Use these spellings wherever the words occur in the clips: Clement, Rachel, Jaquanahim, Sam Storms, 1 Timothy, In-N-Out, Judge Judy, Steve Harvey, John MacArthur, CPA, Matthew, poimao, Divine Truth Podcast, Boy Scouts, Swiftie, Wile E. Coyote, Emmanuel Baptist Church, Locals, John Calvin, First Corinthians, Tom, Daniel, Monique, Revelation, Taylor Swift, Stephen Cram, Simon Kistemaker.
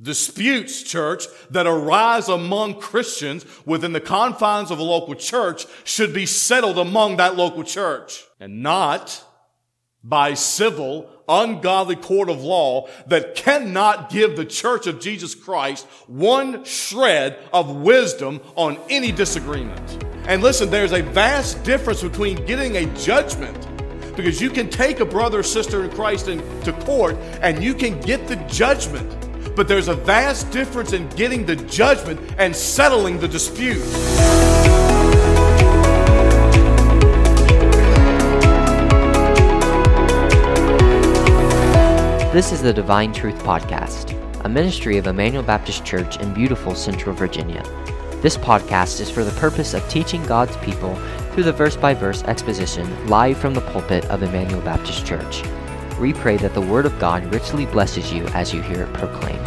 Disputes, church, that arise among Christians within the confines of a local church should be settled among that local church and not by civil, ungodly court of law that cannot give the church of Jesus Christ one shred of wisdom on any disagreement. And listen, there's a vast difference between getting a judgment, because you can take a brother or sister in Christ to court and you can get the judgment. But there's a vast difference in getting the judgment and settling the dispute. This is the Divine Truth Podcast, a ministry of Emmanuel Baptist Church in beautiful Central Virginia. This podcast is for the purpose of teaching God's people through the verse-by-verse exposition live from the pulpit of Emmanuel Baptist Church. We pray that the Word of God richly blesses you as you hear it proclaimed.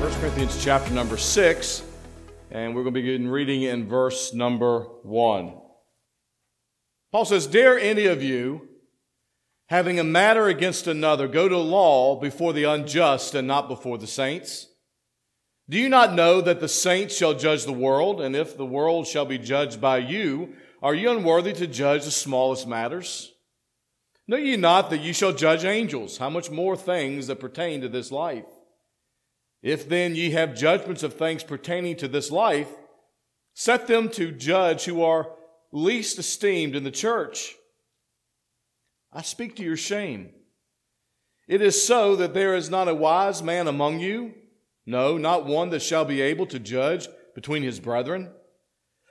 First Corinthians chapter number 6, and we're going to begin reading in verse number 1. Paul says, "Dare any of you, having a matter against another, go to law before the unjust and not before the saints? Do you not know that the saints shall judge the world? And if the world shall be judged by you, are you unworthy to judge the smallest matters? Know ye not that you shall judge angels? How much more things that pertain to this life? If then ye have judgments of things pertaining to this life, set them to judge who are least esteemed in the church. I speak to your shame. It is so that there is not a wise man among you, no, not one that shall be able to judge between his brethren.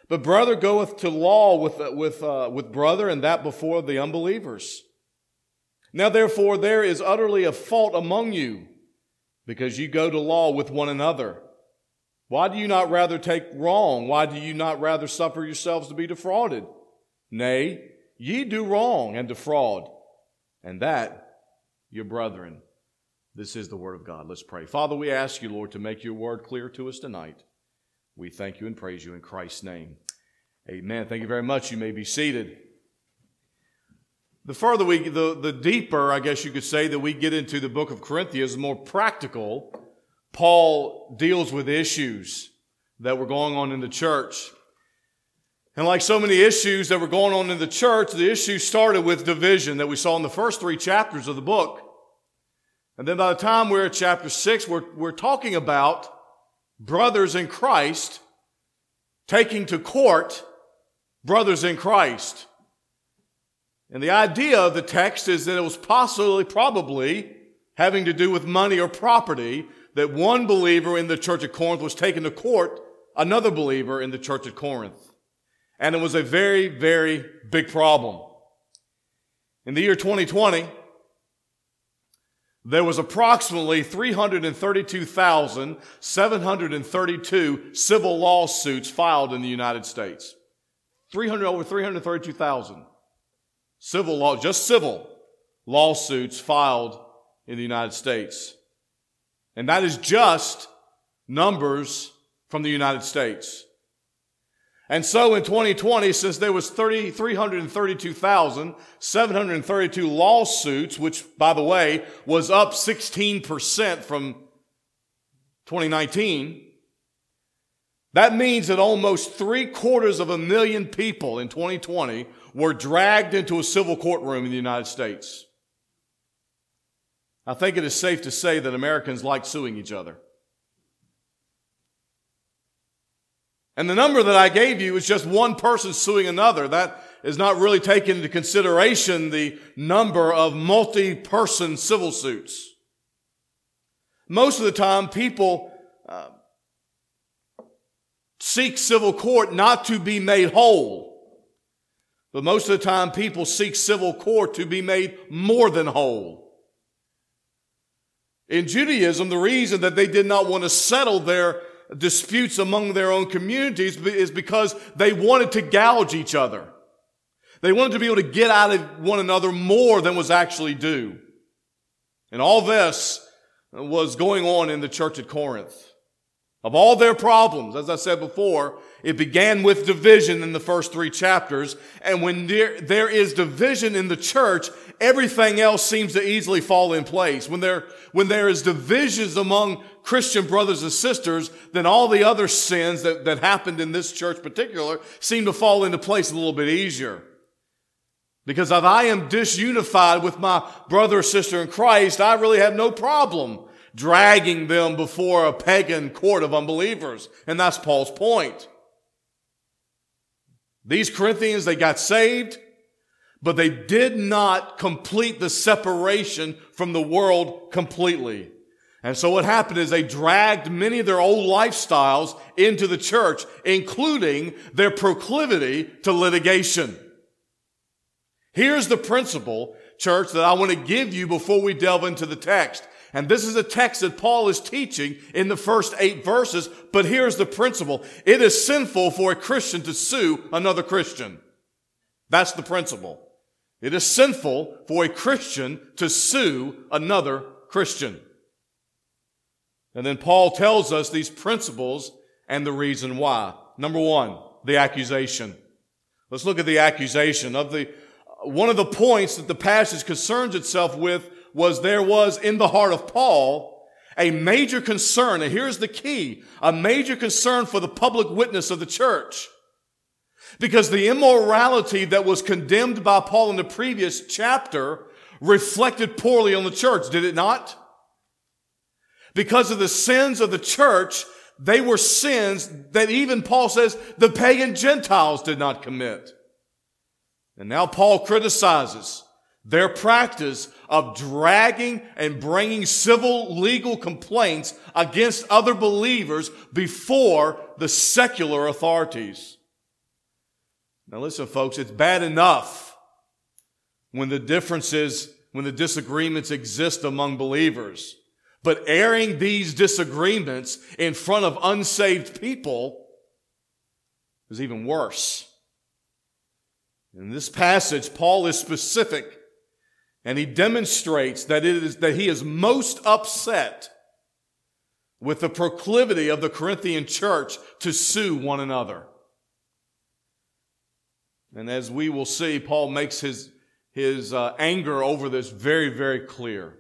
But brother goeth to law with brother, and that before the unbelievers. Now therefore there is utterly a fault among you, because you go to law with one another. Why do you not rather take wrong? Why do you not rather suffer yourselves to be defrauded? Nay, ye do wrong and defraud, and that your brethren." This is the word of God. Let's pray. Father, we ask you, Lord, to make your word clear to us tonight. We thank you and praise you in Christ's name. Amen. Thank you very much. You may be seated. The further the deeper, I guess you could say, that we get into the book of Corinthians, the more practical Paul deals with issues that were going on in the church. And like so many issues that were going on in the church, the issue started with division that we saw in the first three chapters of the book. And then by the time we're at chapter 6, we're talking about brothers in Christ taking to court brothers in Christ. And the idea of the text is that it was probably having to do with money or property, that one believer in the church at Corinth was taken to court, another believer in the church at Corinth. And it was a very, very big problem. In the year 2020, there was approximately 332,732 civil lawsuits filed in the United States. Over 332,000 civil lawsuits filed in the United States. And that is just numbers from the United States. And so in 2020, since there was 332,732 lawsuits, which, by the way, was up 16% from 2019, that means that almost 750,000 people in 2020 were dragged into a civil courtroom in the United States. I think it is safe to say that Americans like suing each other. And the number that I gave you is just one person suing another. That is not really taking into consideration the number of multi-person civil suits. Most of the time, people seek civil court not to be made whole, but most of the time, people seek civil court to be made more than whole. In Judaism, the reason that they did not want to settle their disputes among their own communities is because they wanted to gouge each other. They wanted to be able to get out of one another more than was actually due. And all this was going on in the church at Corinth. Of all their problems, as I said before, it began with division in the first three chapters. And when there is division in the church, everything else seems to easily fall in place. When there is divisions among Christian brothers and sisters, then all the other sins that happened in this church in particular seem to fall into place a little bit easier. Because if I am disunified with my brother or sister in Christ, I really have no problem dragging them before a pagan court of unbelievers. And that's Paul's point. These Corinthians, they got saved, but they did not complete the separation from the world completely. And so what happened is they dragged many of their old lifestyles into the church, including their proclivity to litigation. Here's the principle, church, that I want to give you before we delve into the text. And this is a text that Paul is teaching in the first 8 verses, but here's the principle. It is sinful for a Christian to sue another Christian. That's the principle. It is sinful for a Christian to sue another Christian. And then Paul tells us these principles and the reason why. Number one, the accusation. Let's look at the accusation of the... One of the points that the passage concerns itself with was there was in the heart of Paul a major concern, and here's the key, a major concern for the public witness of the church. Because the immorality that was condemned by Paul in the previous chapter reflected poorly on the church, did it not? Because of the sins of the church, they were sins that even, Paul says, the pagan Gentiles did not commit. And now Paul criticizes their practice of dragging and bringing civil legal complaints against other believers before the secular authorities. Now listen, folks, it's bad enough when the disagreements exist among believers. But airing these disagreements in front of unsaved people is even worse. In this passage, Paul is specific, and he demonstrates that he is most upset with the proclivity of the Corinthian church to sue one another. And as we will see, Paul makes his anger over this very, very clear.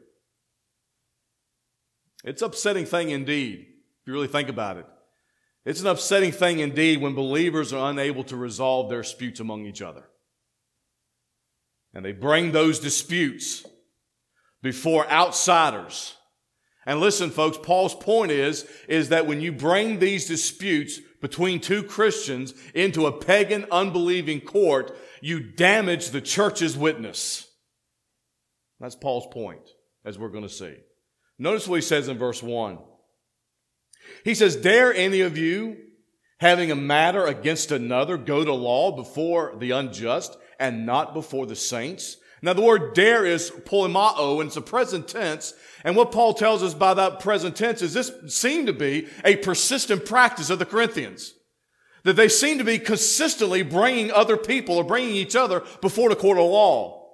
It's an upsetting thing indeed, if you really think about it. It's an upsetting thing indeed when believers are unable to resolve their disputes among each other. And they bring those disputes before outsiders. And listen, folks, Paul's point is that when you bring these disputes between two Christians into a pagan, unbelieving court, you damage the church's witness. That's Paul's point, as we're going to see. Notice what he says in verse 1. He says, dare any of you, having a matter against another, go to law before the unjust and not before the saints? Now, the word dare is poimao, and it's a present tense. And what Paul tells us by that present tense is this seemed to be a persistent practice of the Corinthians, that they seemed to be consistently bringing other people or bringing each other before the court of law.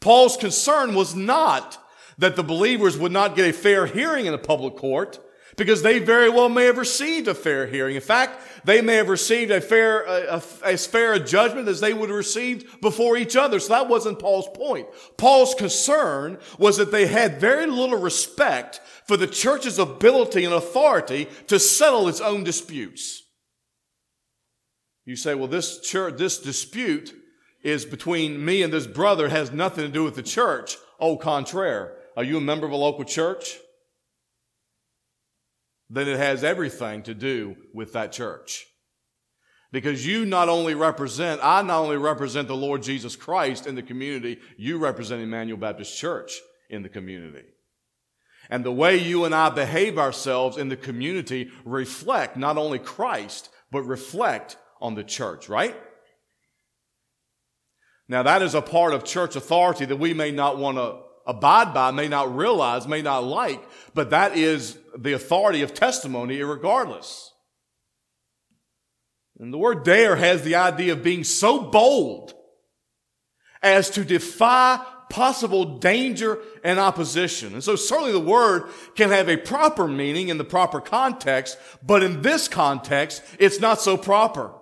Paul's concern was not that the believers would not get a fair hearing in a public court, because they very well may have received a fair hearing. In fact, they may have received as fair a judgment as they would have received before each other. So that wasn't Paul's point. Paul's concern was that they had very little respect for the church's ability and authority to settle its own disputes. You say, well, this dispute is between me and this brother, has nothing to do with the church. Au contraire. Are you a member of a local church? Then it has everything to do with that church. Because I not only represent the Lord Jesus Christ in the community, you represent Emmanuel Baptist Church in the community. And the way you and I behave ourselves in the community reflect not only Christ, but reflect on the church, right? Now that is a part of church authority that we may not want to abide by, may not realize, may not like, but that is the authority of testimony irregardless. And the word dare has the idea of being so bold as to defy possible danger and opposition. And so certainly the word can have a proper meaning in the proper context, but in this context, it's not so proper.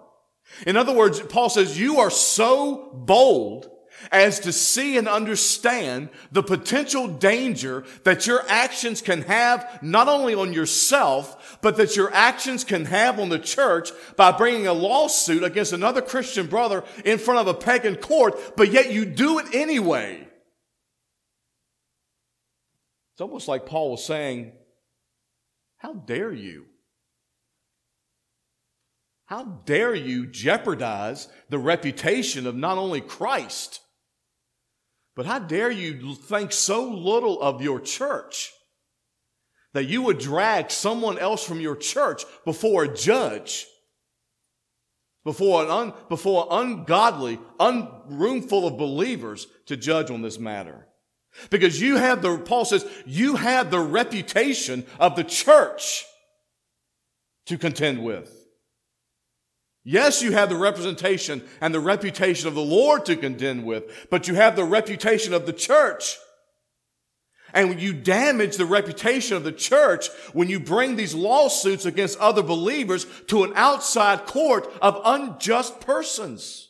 In other words, Paul says, you are so bold as to see and understand the potential danger that your actions can have not only on yourself, but that your actions can have on the church by bringing a lawsuit against another Christian brother in front of a pagan court, but yet you do it anyway. It's almost like Paul was saying, how dare you? How dare you jeopardize the reputation of not only Christ, but how dare you think so little of your church that you would drag someone else from your church before a judge, before an ungodly, room full of believers to judge on this matter. Because you have Paul says, you have the reputation of the church to contend with. Yes, you have the representation and the reputation of the Lord to contend with, but you have the reputation of the church. And when you damage the reputation of the church, when you bring these lawsuits against other believers to an outside court of unjust persons.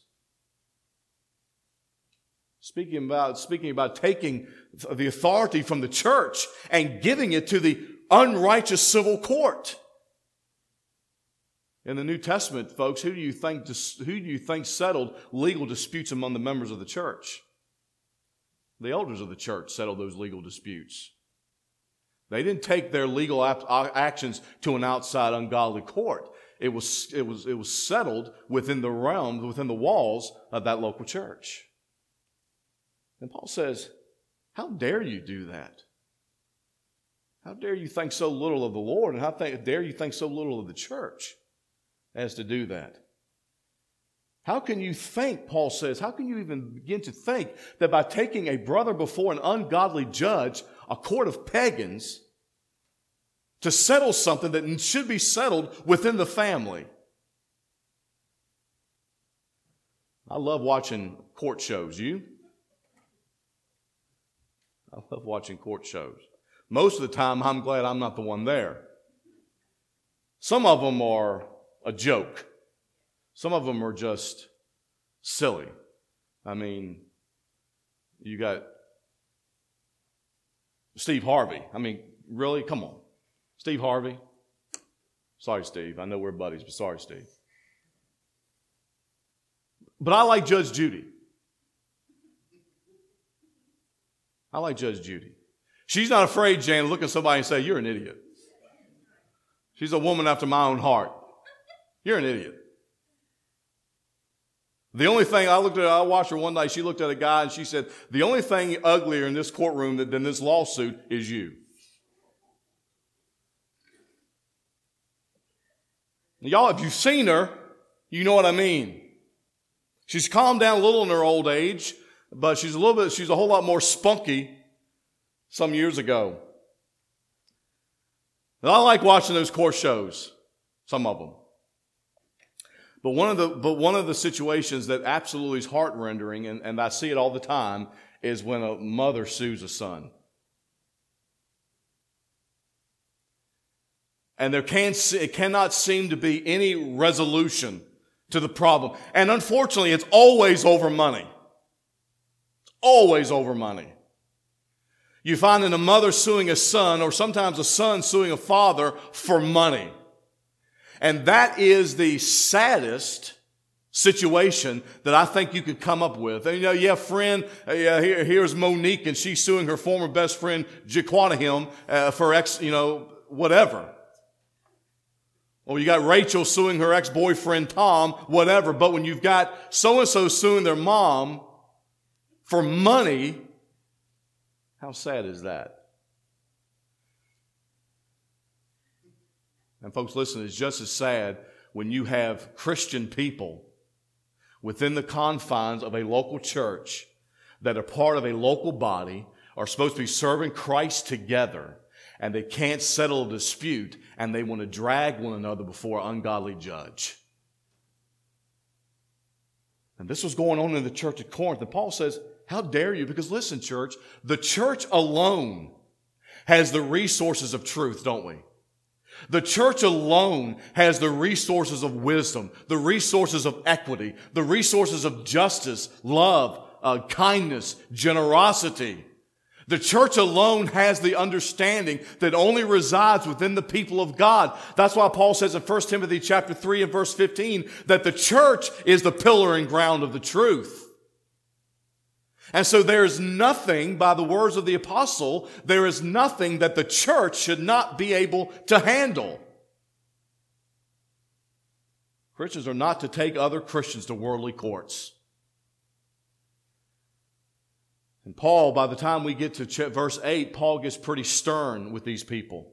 Speaking about taking the authority from the church and giving it to the unrighteous civil court. In the New Testament, folks, who do you think settled legal disputes among the members of the church? The elders of the church settled those legal disputes. They didn't take their legal actions to an outside ungodly court. It was settled within the walls of that local church. And Paul says, "How dare you do that? How dare you think so little of the Lord, and how dare you think so little of the church?" As to do that. How can you think, Paul says, how can you even begin to think that by taking a brother before an ungodly judge, a court of pagans, to settle something that should be settled within the family? I love watching court shows. You? I love watching court shows. Most of the time, I'm glad I'm not the one there. Some of them are a joke. Some of them are just silly. I mean, you got Steve Harvey. I mean, really? Come on. Steve Harvey. Sorry, Steve. I know we're buddies, but sorry, Steve. But I like Judge Judy. I like Judge Judy. She's not afraid, Jan, to look at somebody and say, you're an idiot. She's a woman after my own heart. You're an idiot. The only thing I watched her one night, she looked at a guy and she said, the only thing uglier in this courtroom than this lawsuit is you. Now, y'all, if you've seen her, you know what I mean. She's calmed down a little in her old age, but she's a whole lot more spunky some years ago. And I like watching those court shows, some of them. But one of the situations that absolutely is heart-rending, and I see it all the time, is when a mother sues a son. And it cannot seem to be any resolution to the problem. And unfortunately, it's always over money. It's always over money. You find in a mother suing a son, or sometimes a son suing a father for money. And that is the saddest situation that I think you could come up with. And, here's Monique, and she's suing her former best friend Jaquanahim for whatever. Or you got Rachel suing her ex-boyfriend Tom, whatever. But when you've got so-and-so suing their mom for money, how sad is that? And folks, listen, it's just as sad when you have Christian people within the confines of a local church that are part of a local body, are supposed to be serving Christ together, and they can't settle a dispute, and they want to drag one another before an ungodly judge. And this was going on in the church at Corinth, and Paul says, How dare you? Because listen, church, the church alone has the resources of truth, don't we? The church alone has the resources of wisdom, the resources of equity, the resources of justice, love, kindness, generosity. The church alone has the understanding that only resides within the people of God. That's why Paul says in 1 Timothy chapter 3 and verse 15 that the church is the pillar and ground of the truth. And so there is nothing, by the words of the apostle, there is nothing that the church should not be able to handle. Christians are not to take other Christians to worldly courts. And Paul, by the time we get to verse 8, Paul gets pretty stern with these people.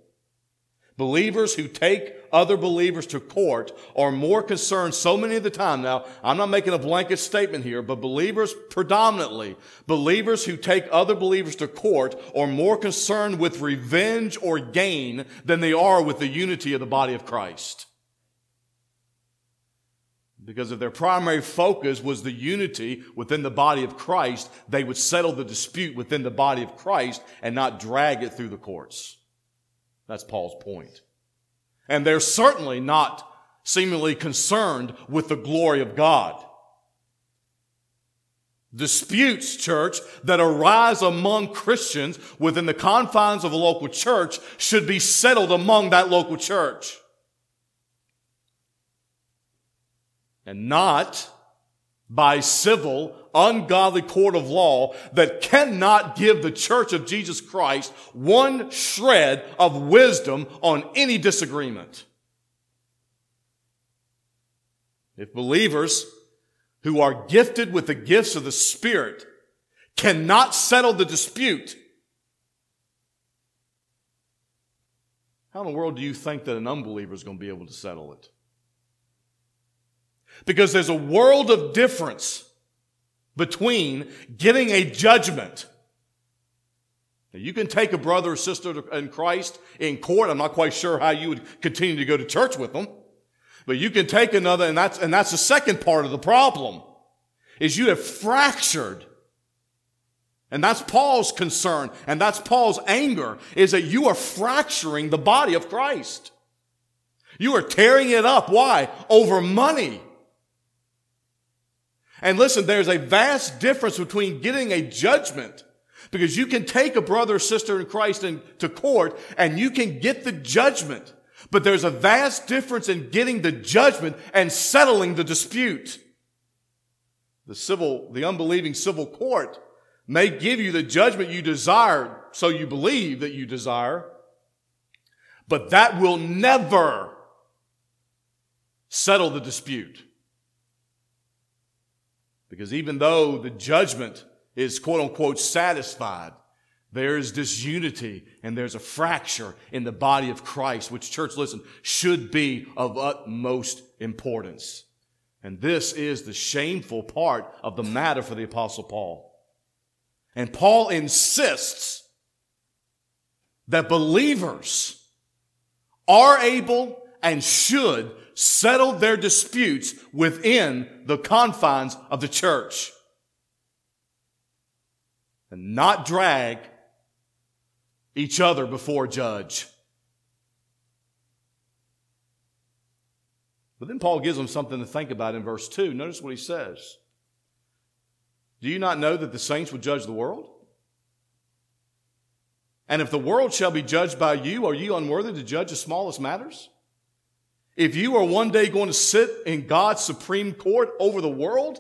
Believers who take other believers to court are more concerned so many of the time. Now, I'm not making a blanket statement here, but believers predominantly, believers who take other believers to court are more concerned with revenge or gain than they are with the unity of the body of Christ. Because if their primary focus was the unity within the body of Christ, they would settle the dispute within the body of Christ and not drag it through the courts. That's Paul's point. And they're certainly not seemingly concerned with the glory of God. Disputes, church, that arise among Christians within the confines of a local church should be settled among that local church. And not by civil, ungodly court of law that cannot give the church of Jesus Christ one shred of wisdom on any disagreement. If believers who are gifted with the gifts of the Spirit cannot settle the dispute, how in the world do you think that an unbeliever is going to be able to settle it? Because there's a world of difference between getting a judgment. Now, you can take a brother or sister in Christ in court. I'm not quite sure how you would continue to go to church with them. But you can take another, and that's the second part of the problem, is you have fractured. And that's Paul's concern, and that's Paul's anger, is that you are fracturing the body of Christ. You are tearing it up. Why? Over money. And listen, there's a vast difference between getting a judgment, because you can take a brother or sister in Christ to court and you can get the judgment. But there's a vast difference in getting the judgment and settling the dispute. The unbelieving civil court may give you the judgment you desire, so you believe that you desire, but that will never settle the dispute. Because even though the judgment is quote unquote satisfied, there is disunity and there's a fracture in the body of Christ, which, church, listen, should be of utmost importance. And this is the shameful part of the matter for the Apostle Paul. And Paul insists that believers are able and should settle their disputes within the confines of the church and not drag each other before a judge. But then Paul gives them something to think about in verse 2. Notice what he says. Do you not know that the saints will judge the world? And if the world shall be judged by you, are you unworthy to judge the smallest matters? If you are one day going to sit in God's supreme court over the world,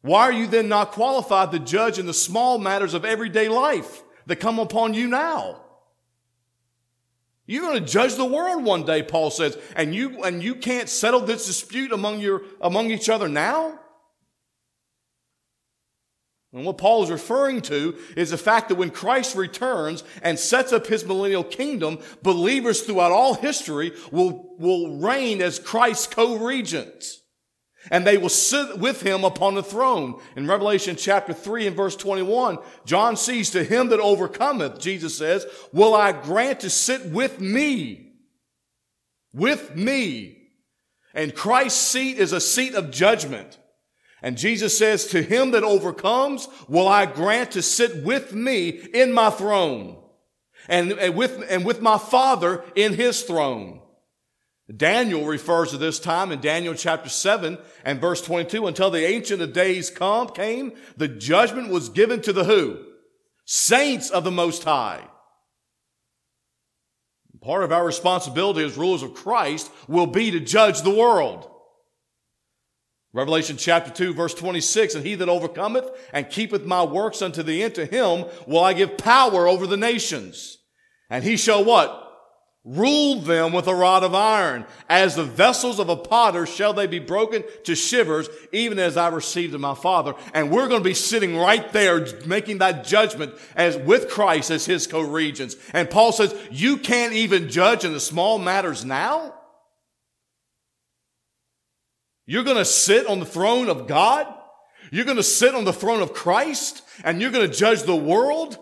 why are you then not qualified to judge in the small matters of everyday life that come upon you now? You're going to judge the world one day, Paul says, and you can't settle this dispute among each other now? And what Paul is referring to is the fact that when Christ returns and sets up his millennial kingdom, believers throughout all history will reign as Christ's co-regents. And they will sit with him upon the throne. In Revelation chapter 3 and verse 21, John sees, to him that overcometh, Jesus says, will I grant to sit with me. With me. And Christ's seat is a seat of judgment. And Jesus says, to him that overcomes, will I grant to sit with me in my throne and with my Father in his throne. Daniel refers to this time in Daniel chapter 7 and verse 22. Until the Ancient of Days came, the judgment was given to the who? Saints of the Most High. Part of our responsibility as rulers of Christ will be to judge the world. Revelation chapter 2 verse 26, and he that overcometh and keepeth my works unto the end, to him will I give power over the nations. And he shall what? Rule them with a rod of iron. As the vessels of a potter shall they be broken to shivers, even as I received of my Father. And we're going to be sitting right there making that judgment as with Christ as his co-regents. And Paul says, you can't even judge in the small matters now? You're going to sit on the throne of God? You're going to sit on the throne of Christ? And you're going to judge the world?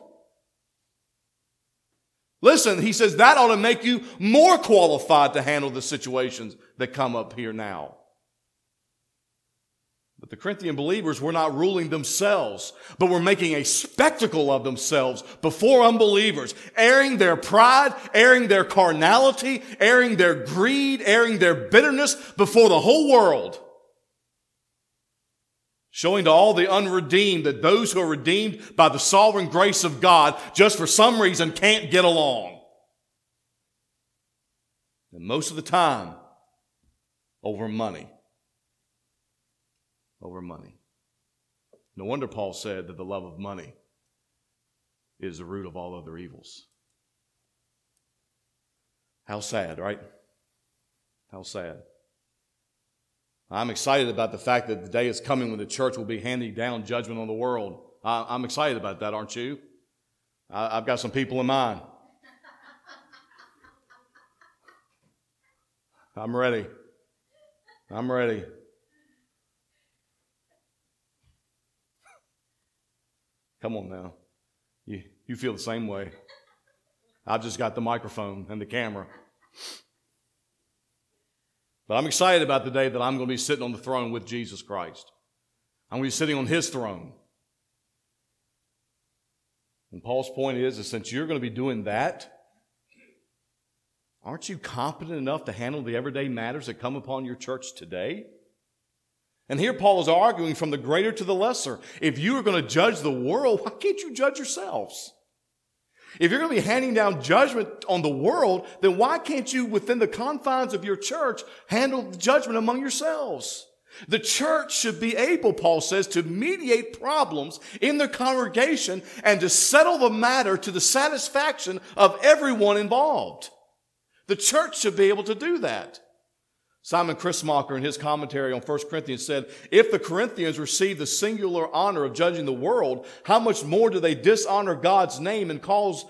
Listen, he says that ought to make you more qualified to handle the situations that come up here now. But the Corinthian believers were not ruling themselves, but were making a spectacle of themselves before unbelievers, airing their pride, airing their carnality, airing their greed, airing their bitterness before the whole world. Showing to all the unredeemed that those who are redeemed by the sovereign grace of God just for some reason can't get along. And most of the time, over money. Over money. No wonder Paul said that the love of money is the root of all other evils. How sad, right? How sad. I'm excited about the fact that the day is coming when the church will be handing down judgment on the world. I'm excited about that, aren't you? I've got some people in mind. I'm ready. Come on now. You feel the same way. I've just got the microphone and the camera. But I'm excited about the day that I'm going to be sitting on the throne with Jesus Christ. I'm going to be sitting on his throne. And Paul's point is since you're going to be doing that, aren't you competent enough to handle the everyday matters that come upon your church today? And here Paul is arguing from the greater to the lesser. If you are going to judge the world, why can't you judge yourselves? If you're going to be handing down judgment on the world, then why can't you, within the confines of your church, handle the judgment among yourselves? The church should be able, Paul says, to mediate problems in the congregation and to settle the matter to the satisfaction of everyone involved. The church should be able to do that. Simon Kistemaker, in his commentary on 1 Corinthians, said, if the Corinthians received the singular honor of judging the world, how much more do they dishonor God's name and cause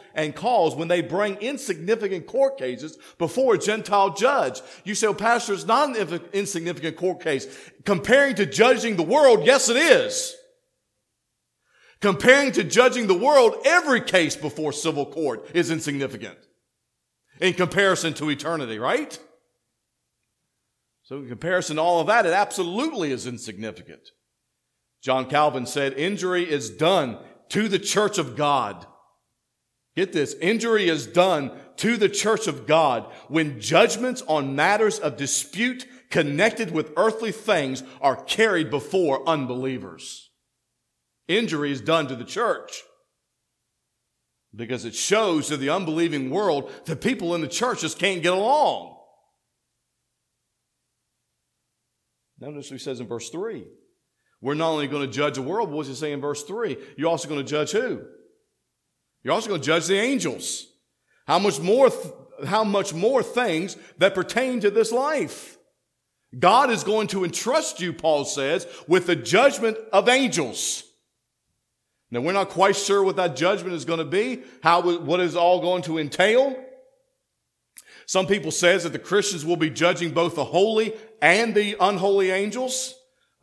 when they bring insignificant court cases before a Gentile judge? You say, well, Pastor, it's not an insignificant court case. Comparing to judging the world, yes, it is. Comparing to judging the world, every case before civil court is insignificant in comparison to eternity, right? So in comparison to all of that, it absolutely is insignificant. John Calvin said, injury is done to the church of God. Get this, injury is done to the church of God when judgments on matters of dispute connected with earthly things are carried before unbelievers. Injury is done to the church because it shows to the unbelieving world that people in the church just can't get along. Notice what he says in verse 3. We're not only going to judge the world, but what does he say in verse 3? You're also going to judge who? You're also going to judge the angels. How much more things that pertain to this life? God is going to entrust you, Paul says, with the judgment of angels. Now, we're not quite sure what that judgment is going to be, what it's all going to entail. Some people say that the Christians will be judging both the holy and the unholy angels.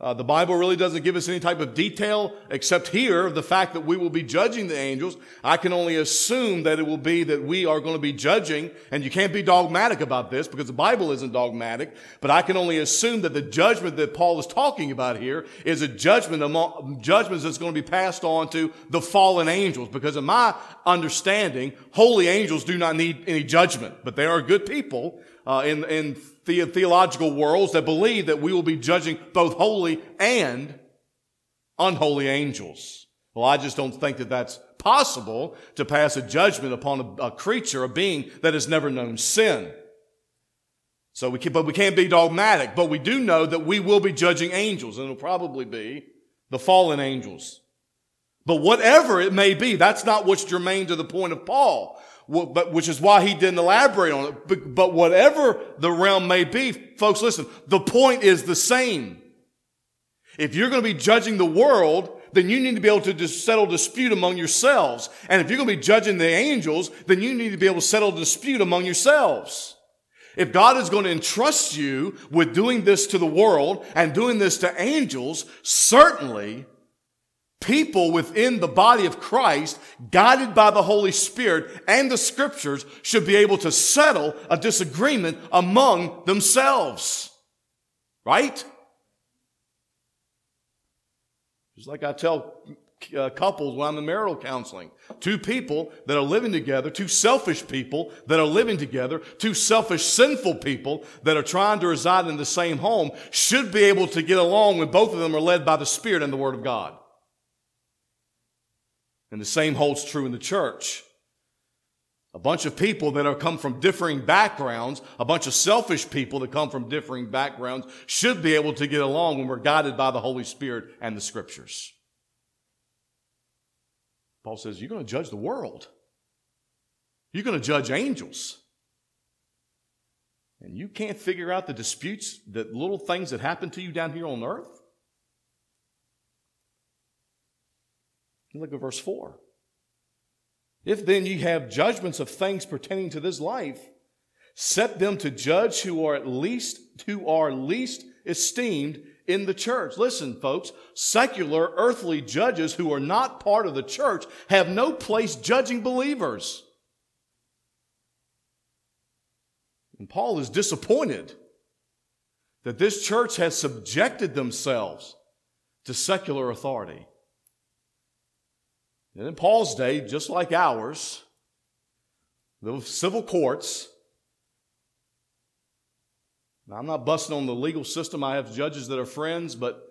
The Bible really doesn't give us any type of detail except here, the fact that we will be judging the angels. I can only assume that it will be that we are going to be judging, and you can't be dogmatic about this because the Bible isn't dogmatic, but I can only assume that the judgment that Paul is talking about here is a judgment among judgments that's going to be passed on to the fallen angels, because in my understanding, holy angels do not need any judgment, but they are good people in theological worlds that believe that we will be judging both holy and unholy angels. Well, I just don't think that that's possible to pass a judgment upon a creature, a being that has never known sin. So we can't be dogmatic, but we do know that we will be judging angels, and it'll probably be the fallen angels. But whatever it may be, that's not what's germane to the point of Paul. But which is why he didn't elaborate on it. But whatever the realm may be, folks, listen, the point is the same. If you're going to be judging the world, then you need to be able to settle dispute among yourselves. And if you're going to be judging the angels, then you need to be able to settle dispute among yourselves. If God is going to entrust you with doing this to the world and doing this to angels, certainly people within the body of Christ, guided by the Holy Spirit and the Scriptures, should be able to settle a disagreement among themselves. Right? Just like I tell couples when I'm in marital counseling. Two people that are living together, two selfish people that are living together, two selfish, sinful people that are trying to reside in the same home should be able to get along when both of them are led by the Spirit and the Word of God. And the same holds true in the church. A bunch of people that have come from differing backgrounds, a bunch of selfish people that come from differing backgrounds, should be able to get along when we're guided by the Holy Spirit and the Scriptures. Paul says, you're going to judge the world. You're going to judge angels. And you can't figure out the disputes, the little things that happen to you down here on earth? Look at verse 4. If then ye have judgments of things pertaining to this life, set them to judge who are least esteemed in the church. Listen, folks, secular earthly judges who are not part of the church have no place judging believers. And Paul is disappointed that this church has subjected themselves to secular authority. And in Paul's day, just like ours, the civil courts, now I'm not busting on the legal system, I have judges that are friends, but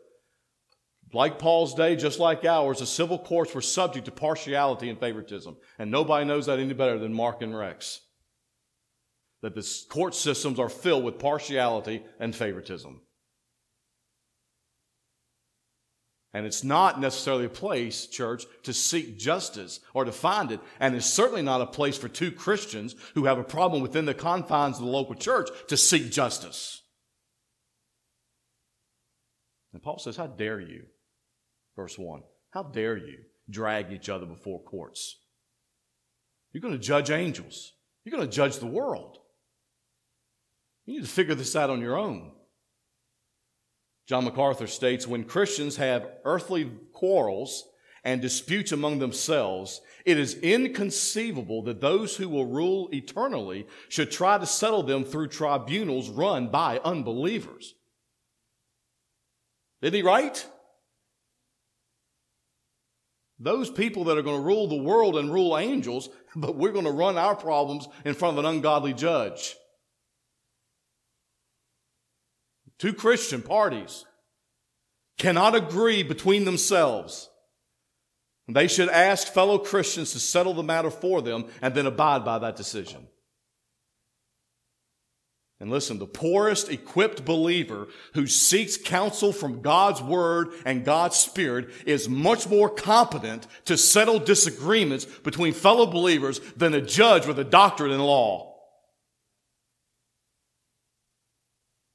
like Paul's day, just like ours, the civil courts were subject to partiality and favoritism. And nobody knows that any better than Mark and Rex. That the court systems are filled with partiality and favoritism. And it's not necessarily a place, church, to seek justice or to find it. And it's certainly not a place for two Christians who have a problem within the confines of the local church to seek justice. And Paul says, how dare you, verse 1, how dare you drag each other before courts? You're going to judge angels. You're going to judge the world. You need to figure this out on your own. John MacArthur states, when Christians have earthly quarrels and disputes among themselves, it is inconceivable that those who will rule eternally should try to settle them through tribunals run by unbelievers. Isn't he right? Those people that are going to rule the world and rule angels, but we're going to run our problems in front of an ungodly judge. Two Christian parties cannot agree between themselves. They should ask fellow Christians to settle the matter for them and then abide by that decision. And listen, the poorest equipped believer who seeks counsel from God's Word and God's Spirit is much more competent to settle disagreements between fellow believers than a judge with a doctorate in law.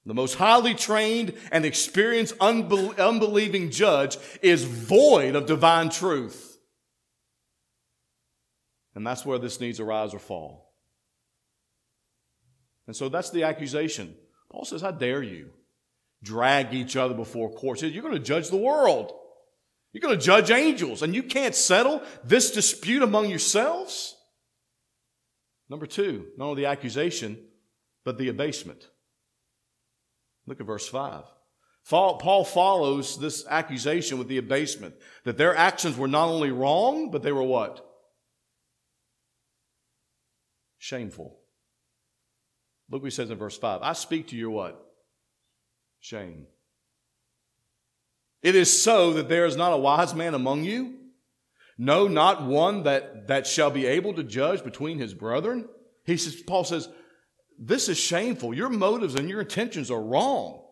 The most highly trained and experienced unbelieving judge is void of divine truth. And that's where this needs to rise or fall. And so that's the accusation. Paul says, how dare you drag each other before court. You're going to judge the world. You're going to judge angels, and you can't settle this dispute among yourselves. Number two, not only the accusation, but the abasement. Look at verse 5. Paul follows this accusation with the abasement, that their actions were not only wrong, but they were what? Shameful. Look what he says in verse 5. I speak to your what? Shame. It is so that there is not a wise man among you, no, not one that shall be able to judge between his brethren. Paul says, this is shameful. Your motives and your intentions are wrong.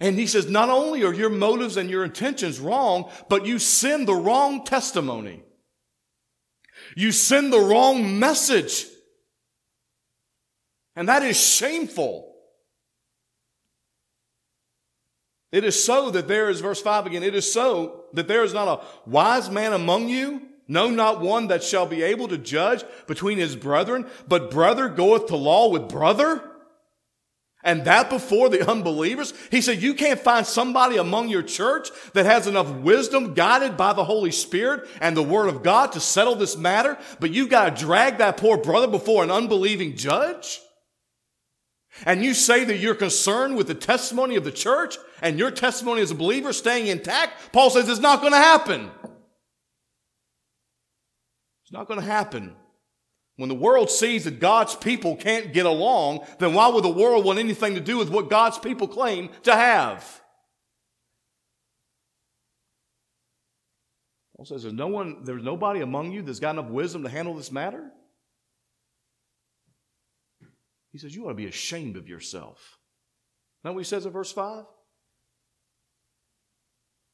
And he says, not only are your motives and your intentions wrong, but you send the wrong testimony. You send the wrong message. And that is shameful. It is so that there is, verse 5 again, it is so that there is not a wise man among you, no, not one that shall be able to judge between his brethren, but brother goeth to law with brother, and that before the unbelievers. He said, you can't find somebody among your church that has enough wisdom guided by the Holy Spirit and the Word of God to settle this matter, but you've got to drag that poor brother before an unbelieving judge? And you say that you're concerned with the testimony of the church and your testimony as a believer staying intact? Paul says it's not going to happen. It's not going to happen. When the world sees that God's people can't get along, then why would the world want anything to do with what God's people claim to have? Paul says there's nobody among you that's got enough wisdom to handle this matter? He says, you ought to be ashamed of yourself. Now what he says in verse 5?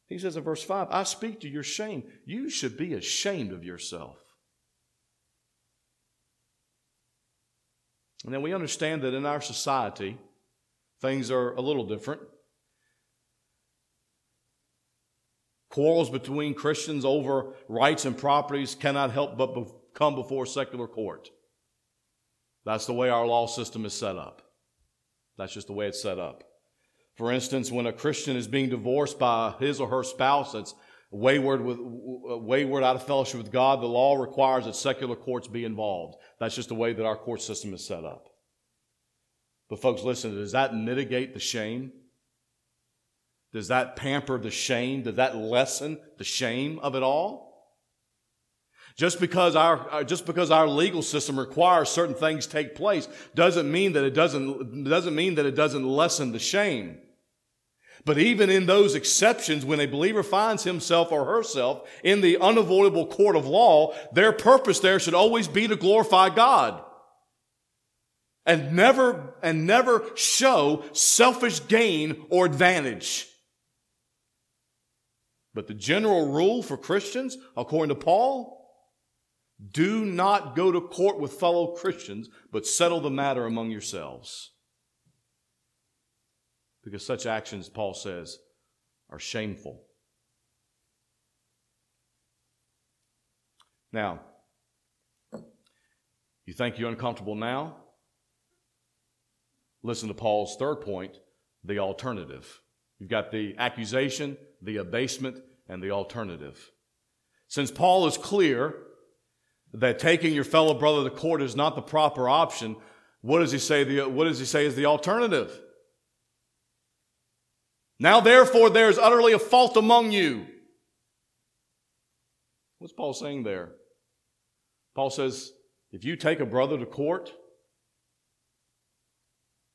He says in verse 5, I speak to your shame. You should be ashamed of yourself. And then we understand that in our society, things are a little different. Quarrels between Christians over rights and properties cannot help but come before secular court. That's the way our law system is set up. That's just the way it's set up. For instance, when a Christian is being divorced by his or her spouse that's wayward out of fellowship with God, the law requires that secular courts be involved. That's just the way that our court system is set up. But folks, listen, does that mitigate the shame? Does that pamper the shame? Does that lessen the shame of it all? Just because our legal system requires certain things take place doesn't mean that it doesn't lessen the shame. But even in those exceptions, when a believer finds himself or herself in the unavoidable court of law, their purpose there should always be to glorify God and never show selfish gain or advantage. But the general rule for Christians, according to Paul, do not go to court with fellow Christians, but settle the matter among yourselves. Because such actions, Paul says, are shameful. Now, you think you're uncomfortable now? Listen to Paul's third point, the alternative. You've got the accusation, the abasement, and the alternative. Since Paul is clear that taking your fellow brother to court is not the proper option, what does he say is the alternative? Now therefore there is utterly a fault among you. What's Paul saying there? Paul says, if you take a brother to court,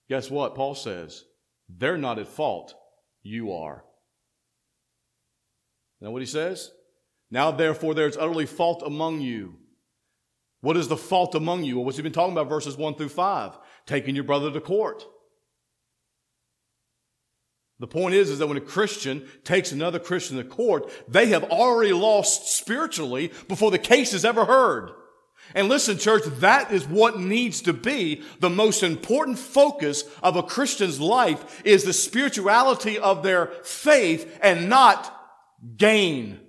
guess what? Paul says, they're not at fault, you are. You know what he says? Now therefore there is utterly fault among you. What is the fault among you? Well, what's he been talking about? Verses 1 through 5. Taking your brother to court. The point is that when a Christian takes another Christian to court, they have already lost spiritually before the case is ever heard. And listen, church, that is what needs to be the most important focus of a Christian's life, is the spirituality of their faith and not gain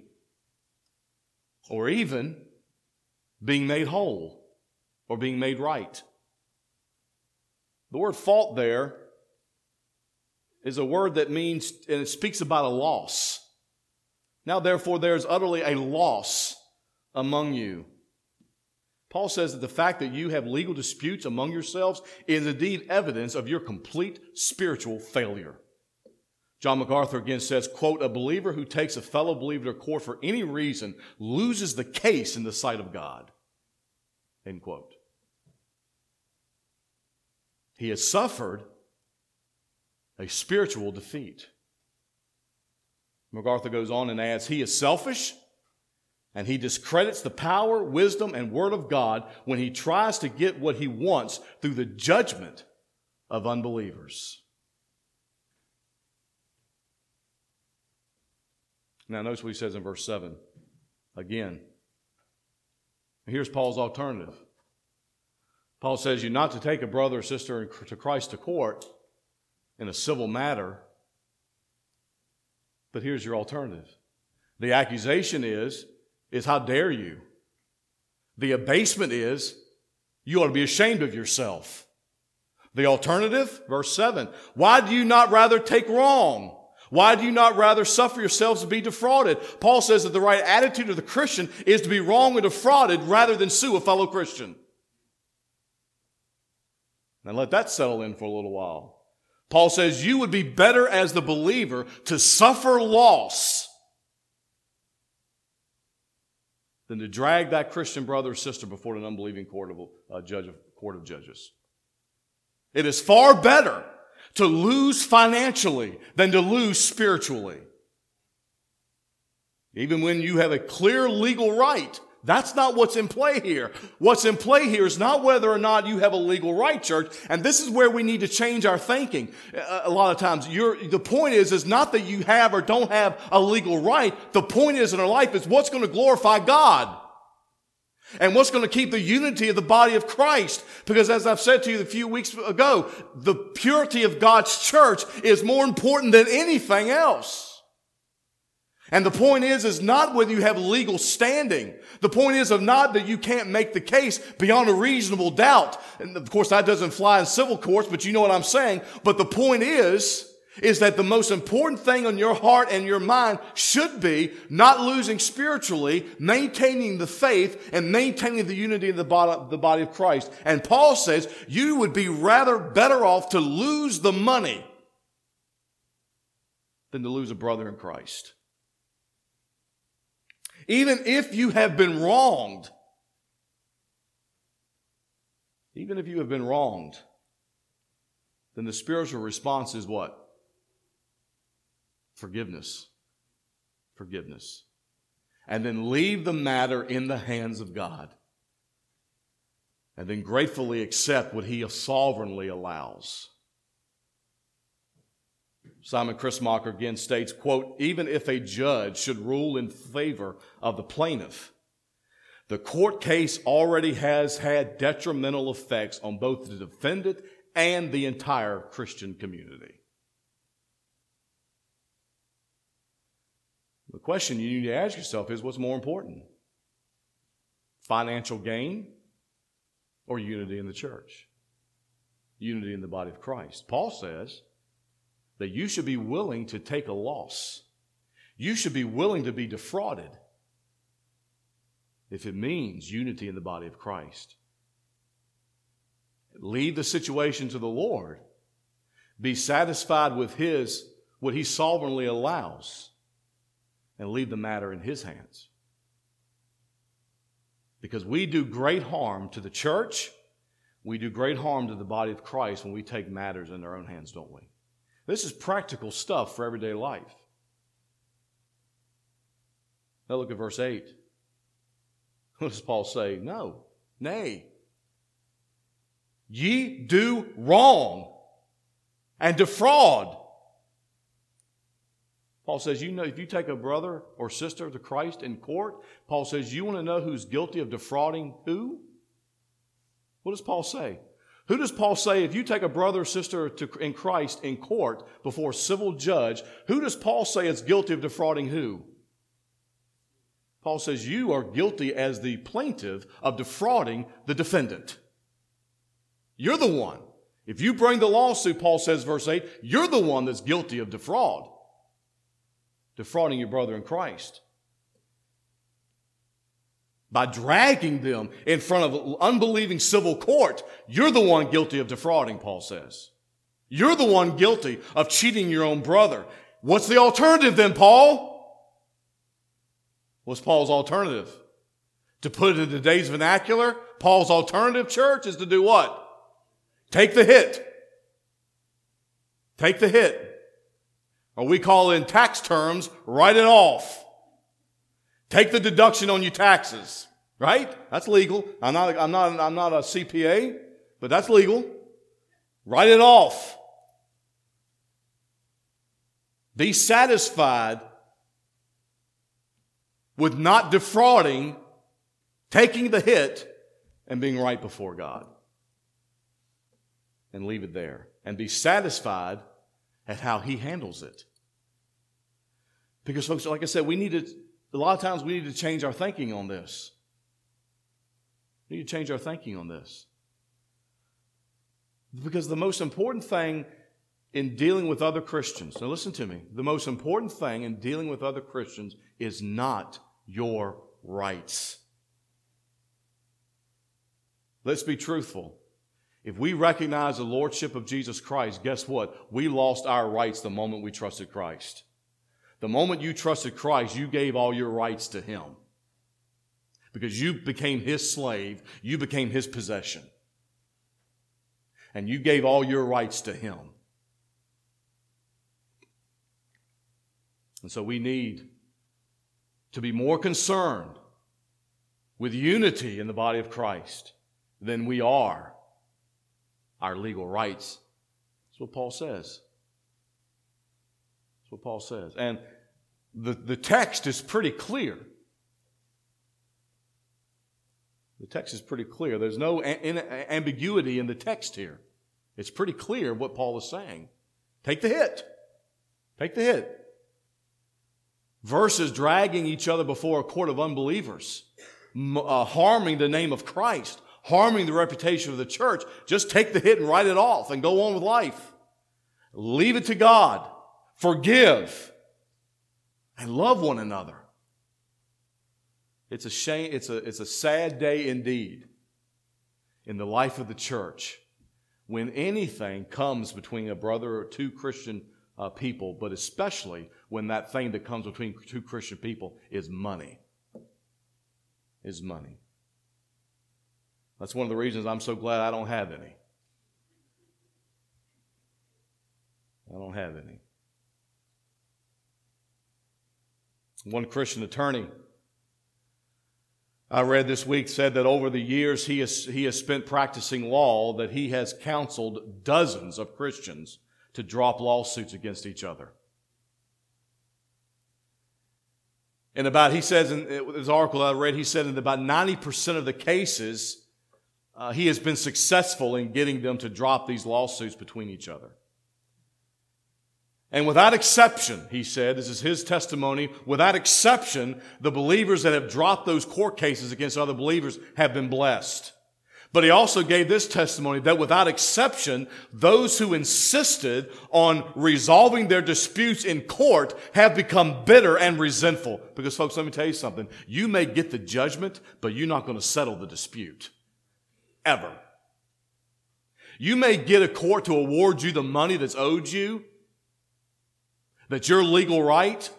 or even being made whole or being made right. The word fault there is a word that means, and it speaks about a loss. Now, therefore, there is utterly a loss among you. Paul says that the fact that you have legal disputes among yourselves is indeed evidence of your complete spiritual failure. John MacArthur again says, quote, "A believer who takes a fellow believer to court for any reason loses the case in the sight of God," end quote. He has suffered a spiritual defeat. MacArthur goes on and adds, "He is selfish, and he discredits the power, wisdom, and word of God when he tries to get what he wants through the judgment of unbelievers." Now notice what he says in verse 7 again. Here's Paul's alternative. Paul says you're not to take a brother or sister to Christ to court in a civil matter, but here's your alternative. The accusation is how dare you? The abasement is, you ought to be ashamed of yourself. The alternative, verse 7, why do you not rather take wrong? Why do you not rather suffer yourselves to be defrauded? Paul says that the right attitude of the Christian is to be wrong and defrauded rather than sue a fellow Christian. Now let that settle in for a little while. Paul says you would be better as the believer to suffer loss than to drag that Christian brother or sister before an unbelieving court of judges. It is far better to lose financially than to lose spiritually. Even when you have a clear legal right, that's not what's in play here. What's in play here is not whether or not you have a legal right, church, and this is where we need to change our thinking. A lot of times, the point is not that you have or don't have a legal right. The point is in our life is what's going to glorify God. And what's going to keep the unity of the body of Christ? Because as I've said to you a few weeks ago, the purity of God's church is more important than anything else. And the point is not whether you have legal standing. The point is of not that you can't make the case beyond a reasonable doubt. And of course, that doesn't fly in civil courts, but you know what I'm saying. But the point is that the most important thing on your heart and your mind should be not losing spiritually, maintaining the faith, and maintaining the unity of the body of Christ. And Paul says you would be rather better off to lose the money than to lose a brother in Christ. Even if you have been wronged, then the spiritual response is what? Forgiveness. And then leave the matter in the hands of God. And then gratefully accept what He sovereignly allows. Simon Kistemaker again states, quote, "Even if a judge should rule in favor of the plaintiff, the court case already has had detrimental effects on both the defendant and the entire Christian community." The question you need to ask yourself is, what's more important? Financial gain or unity in the church? Unity in the body of Christ. Paul says that you should be willing to take a loss. You should be willing to be defrauded if it means unity in the body of Christ. Leave the situation to the Lord. Be satisfied with what He sovereignly allows, and leave the matter in His hands. Because we do great harm to the church. We do great harm to the body of Christ when we take matters in our own hands, don't we? This is practical stuff for everyday life. Now look at verse 8. What does Paul say? No, nay. Ye do wrong and defraud. Paul says, you know, if you take a brother or sister to Christ in court, Paul says, you want to know who's guilty of defrauding who? What does Paul say? Who does Paul say, if you take a brother or sister in Christ in court before a civil judge, who does Paul say is guilty of defrauding who? Paul says, you are guilty as the plaintiff of defrauding the defendant. You're the one. If you bring the lawsuit, Paul says, verse 8, you're the one that's guilty of defrauding your brother in Christ. By dragging them in front of an unbelieving civil court, you're the one guilty of defrauding, Paul says. You're the one guilty of cheating your own brother. What's the alternative then, Paul? What's Paul's alternative? To put it in today's vernacular, Paul's alternative, church, is to do what? Take the hit. Take the hit. Or we call in tax terms, write it off. Take the deduction on your taxes, right? That's legal. I'm not a CPA, but that's legal. Write it off. Be satisfied with not defrauding, taking the hit, and being right before God. And leave it there. And be satisfied at how He handles it. Because, folks, like I said, a lot of times we need to change our thinking on this. We need to change our thinking on this. Because the most important thing in dealing with other Christians, now listen to me, the most important thing in dealing with other Christians is not your rights. Let's be truthful. If we recognize the lordship of Jesus Christ, guess what? We lost our rights the moment we trusted Christ. The moment you trusted Christ, you gave all your rights to Him. Because you became His slave, you became His possession. And you gave all your rights to Him. And so we need to be more concerned with unity in the body of Christ than we are our legal rights. That's what Paul says. That's what Paul says. And the text is pretty clear. The text is pretty clear. There's no ambiguity in the text here. It's pretty clear what Paul is saying. Take the hit. Take the hit. Versus dragging each other before a court of unbelievers, harming the name of Christ, harming the reputation of the church. Just take the hit and write it off and go on with life. Leave it to God. Forgive. And love one another. It's a shame. It's a sad day indeed in the life of the church when anything comes between a brother or two Christian people, but especially when that thing that comes between two Christian people is money. Is money. That's one of the reasons I'm so glad I don't have any. I don't have any. One Christian attorney I read this week said that over the years he has spent practicing law, that he has counseled dozens of Christians to drop lawsuits against each other. He says in this article I read, he said in about 90% of the cases, he has been successful in getting them to drop these lawsuits between each other. And without exception, he said, this is his testimony, without exception, the believers that have dropped those court cases against other believers have been blessed. But he also gave this testimony that without exception, those who insisted on resolving their disputes in court have become bitter and resentful. Because, folks, let me tell you something. You may get the judgment, but you're not going to settle the dispute. Ever. You may get a court to award you the money that's owed you, that's your legal right,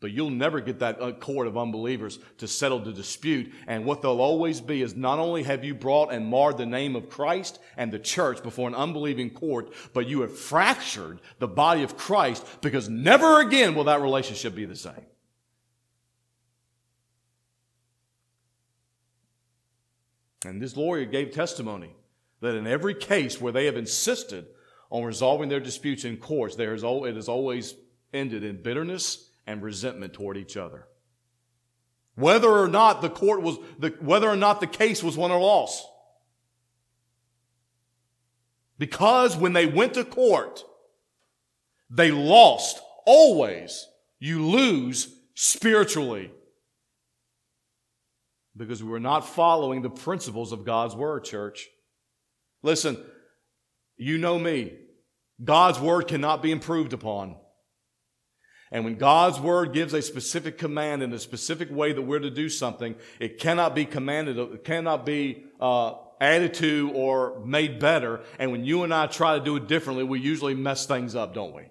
but you'll never get that court of unbelievers to settle the dispute. And what they'll always be is not only have you brought and marred the name of Christ and the church before an unbelieving court, but you have fractured the body of Christ, because never again will that relationship be the same. And this lawyer gave testimony that in every case where they have insisted on resolving their disputes in courts, it has always ended in bitterness and resentment toward each other, whether or not the case was won or lost. Because when they went to court, they lost. Always, you lose spiritually. Because we were not following the principles of God's Word, church. Listen, You know me. God's word cannot be improved upon. And when God's word gives a specific command in a specific way that we're to do something, it cannot be commanded, it cannot be added to or made better. And when you and I try to do it differently, we usually mess things up, don't we?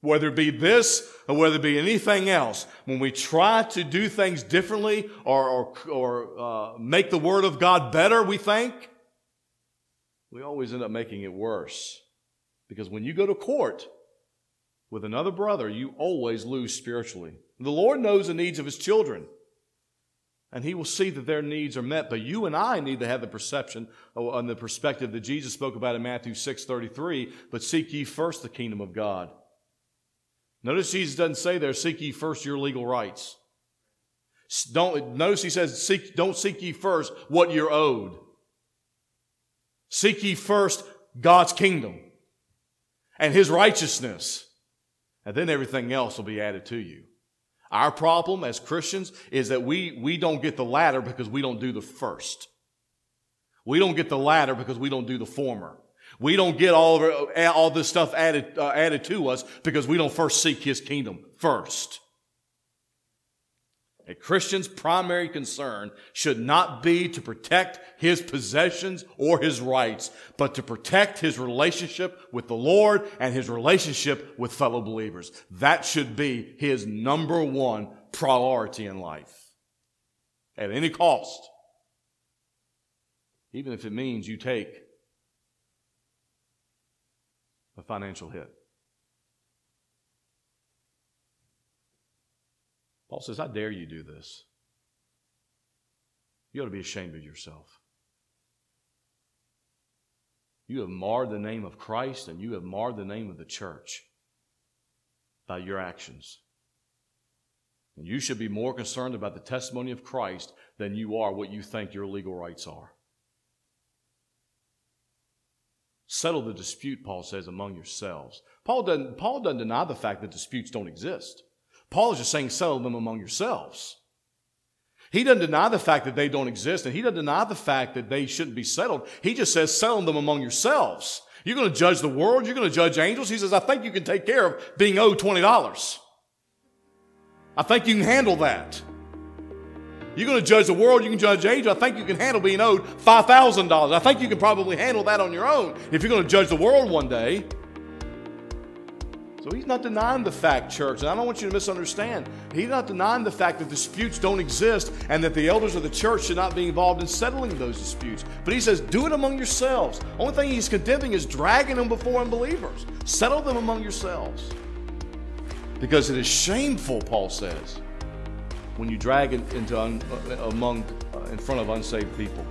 Whether it be this or whether it be anything else, when we try to do things differently or make the Word of God better, we think, we always end up making it worse. Because when you go to court with another brother, you always lose spiritually. The Lord knows the needs of His children, and He will see that their needs are met. But you and I need to have the perception and the perspective that Jesus spoke about in Matthew 6:33, but seek ye first the kingdom of God. Notice Jesus doesn't say there, seek ye first your legal rights. Notice He says, don't seek ye first what you're owed. Seek ye first God's kingdom and His righteousness, and then everything else will be added to you. Our problem as Christians is that we don't get the latter because we don't do the first. We don't get the latter because we don't do the former. We don't get all this stuff added to us because we don't first seek His kingdom first. A Christian's primary concern should not be to protect his possessions or his rights, but to protect his relationship with the Lord and his relationship with fellow believers. That should be his number one priority in life, at any cost, even if it means you take a financial hit. Paul says, I dare you do this. You ought to be ashamed of yourself. You have marred the name of Christ and you have marred the name of the church by your actions. And you should be more concerned about the testimony of Christ than you are what you think your legal rights are. Settle the dispute, Paul says, among yourselves. Paul doesn't deny the fact that disputes don't exist. Paul is just saying settle them among yourselves. He doesn't deny the fact that they don't exist, and he doesn't deny the fact that they shouldn't be settled. He just says settle them among yourselves. You're going to judge the world. You're going to judge angels. He says, I think you can take care of being owed $20. I think you can handle that. You're going to judge the world, you can judge angels. I think you can handle being owed $5,000. I think you can probably handle that on your own if you're going to judge the world one day. So he's not denying the fact, church, and I don't want you to misunderstand. He's not denying the fact that disputes don't exist and that the elders of the church should not be involved in settling those disputes. But he says, do it among yourselves. Only thing he's condemning is dragging them before unbelievers. Settle them among yourselves. Because it is shameful, Paul says, when you drag it in front of unsaved people.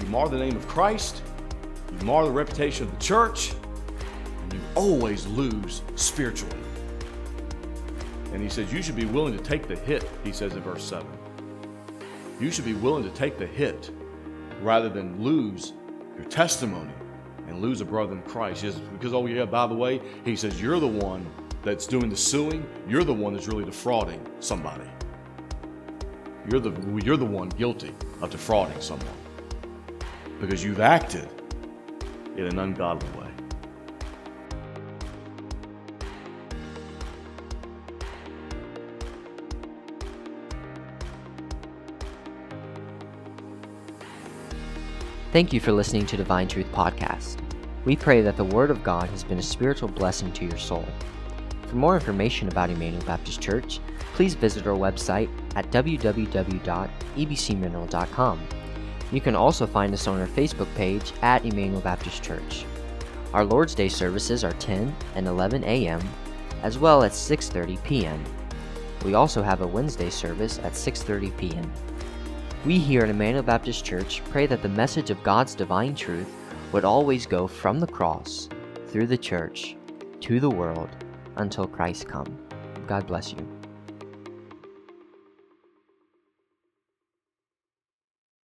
You mar the name of Christ, you mar the reputation of the church, and you always lose spiritually. And he says you should be willing to take the hit, he says in verse 7. You should be willing to take the hit rather than lose your testimony and lose a brother in Christ. Says, because, oh yeah, by the way, he says you're the one that's doing the suing, you're the one that's really defrauding somebody. You're the one guilty of defrauding someone because you've acted in an ungodly way. Thank you for listening to Divine Truth Podcast. We pray that the Word of God has been a spiritual blessing to your soul. For more information about Emmanuel Baptist Church, please visit our website at www.ebcmineral.com. You can also find us on our Facebook page at Emmanuel Baptist Church. Our Lord's Day services are 10 and 11 a.m. as well as 6:30 p.m. We also have a Wednesday service at 6:30 p.m. We here at Emmanuel Baptist Church pray that the message of God's divine truth would always go from the cross, through the church, to the world, until Christ come. God bless you.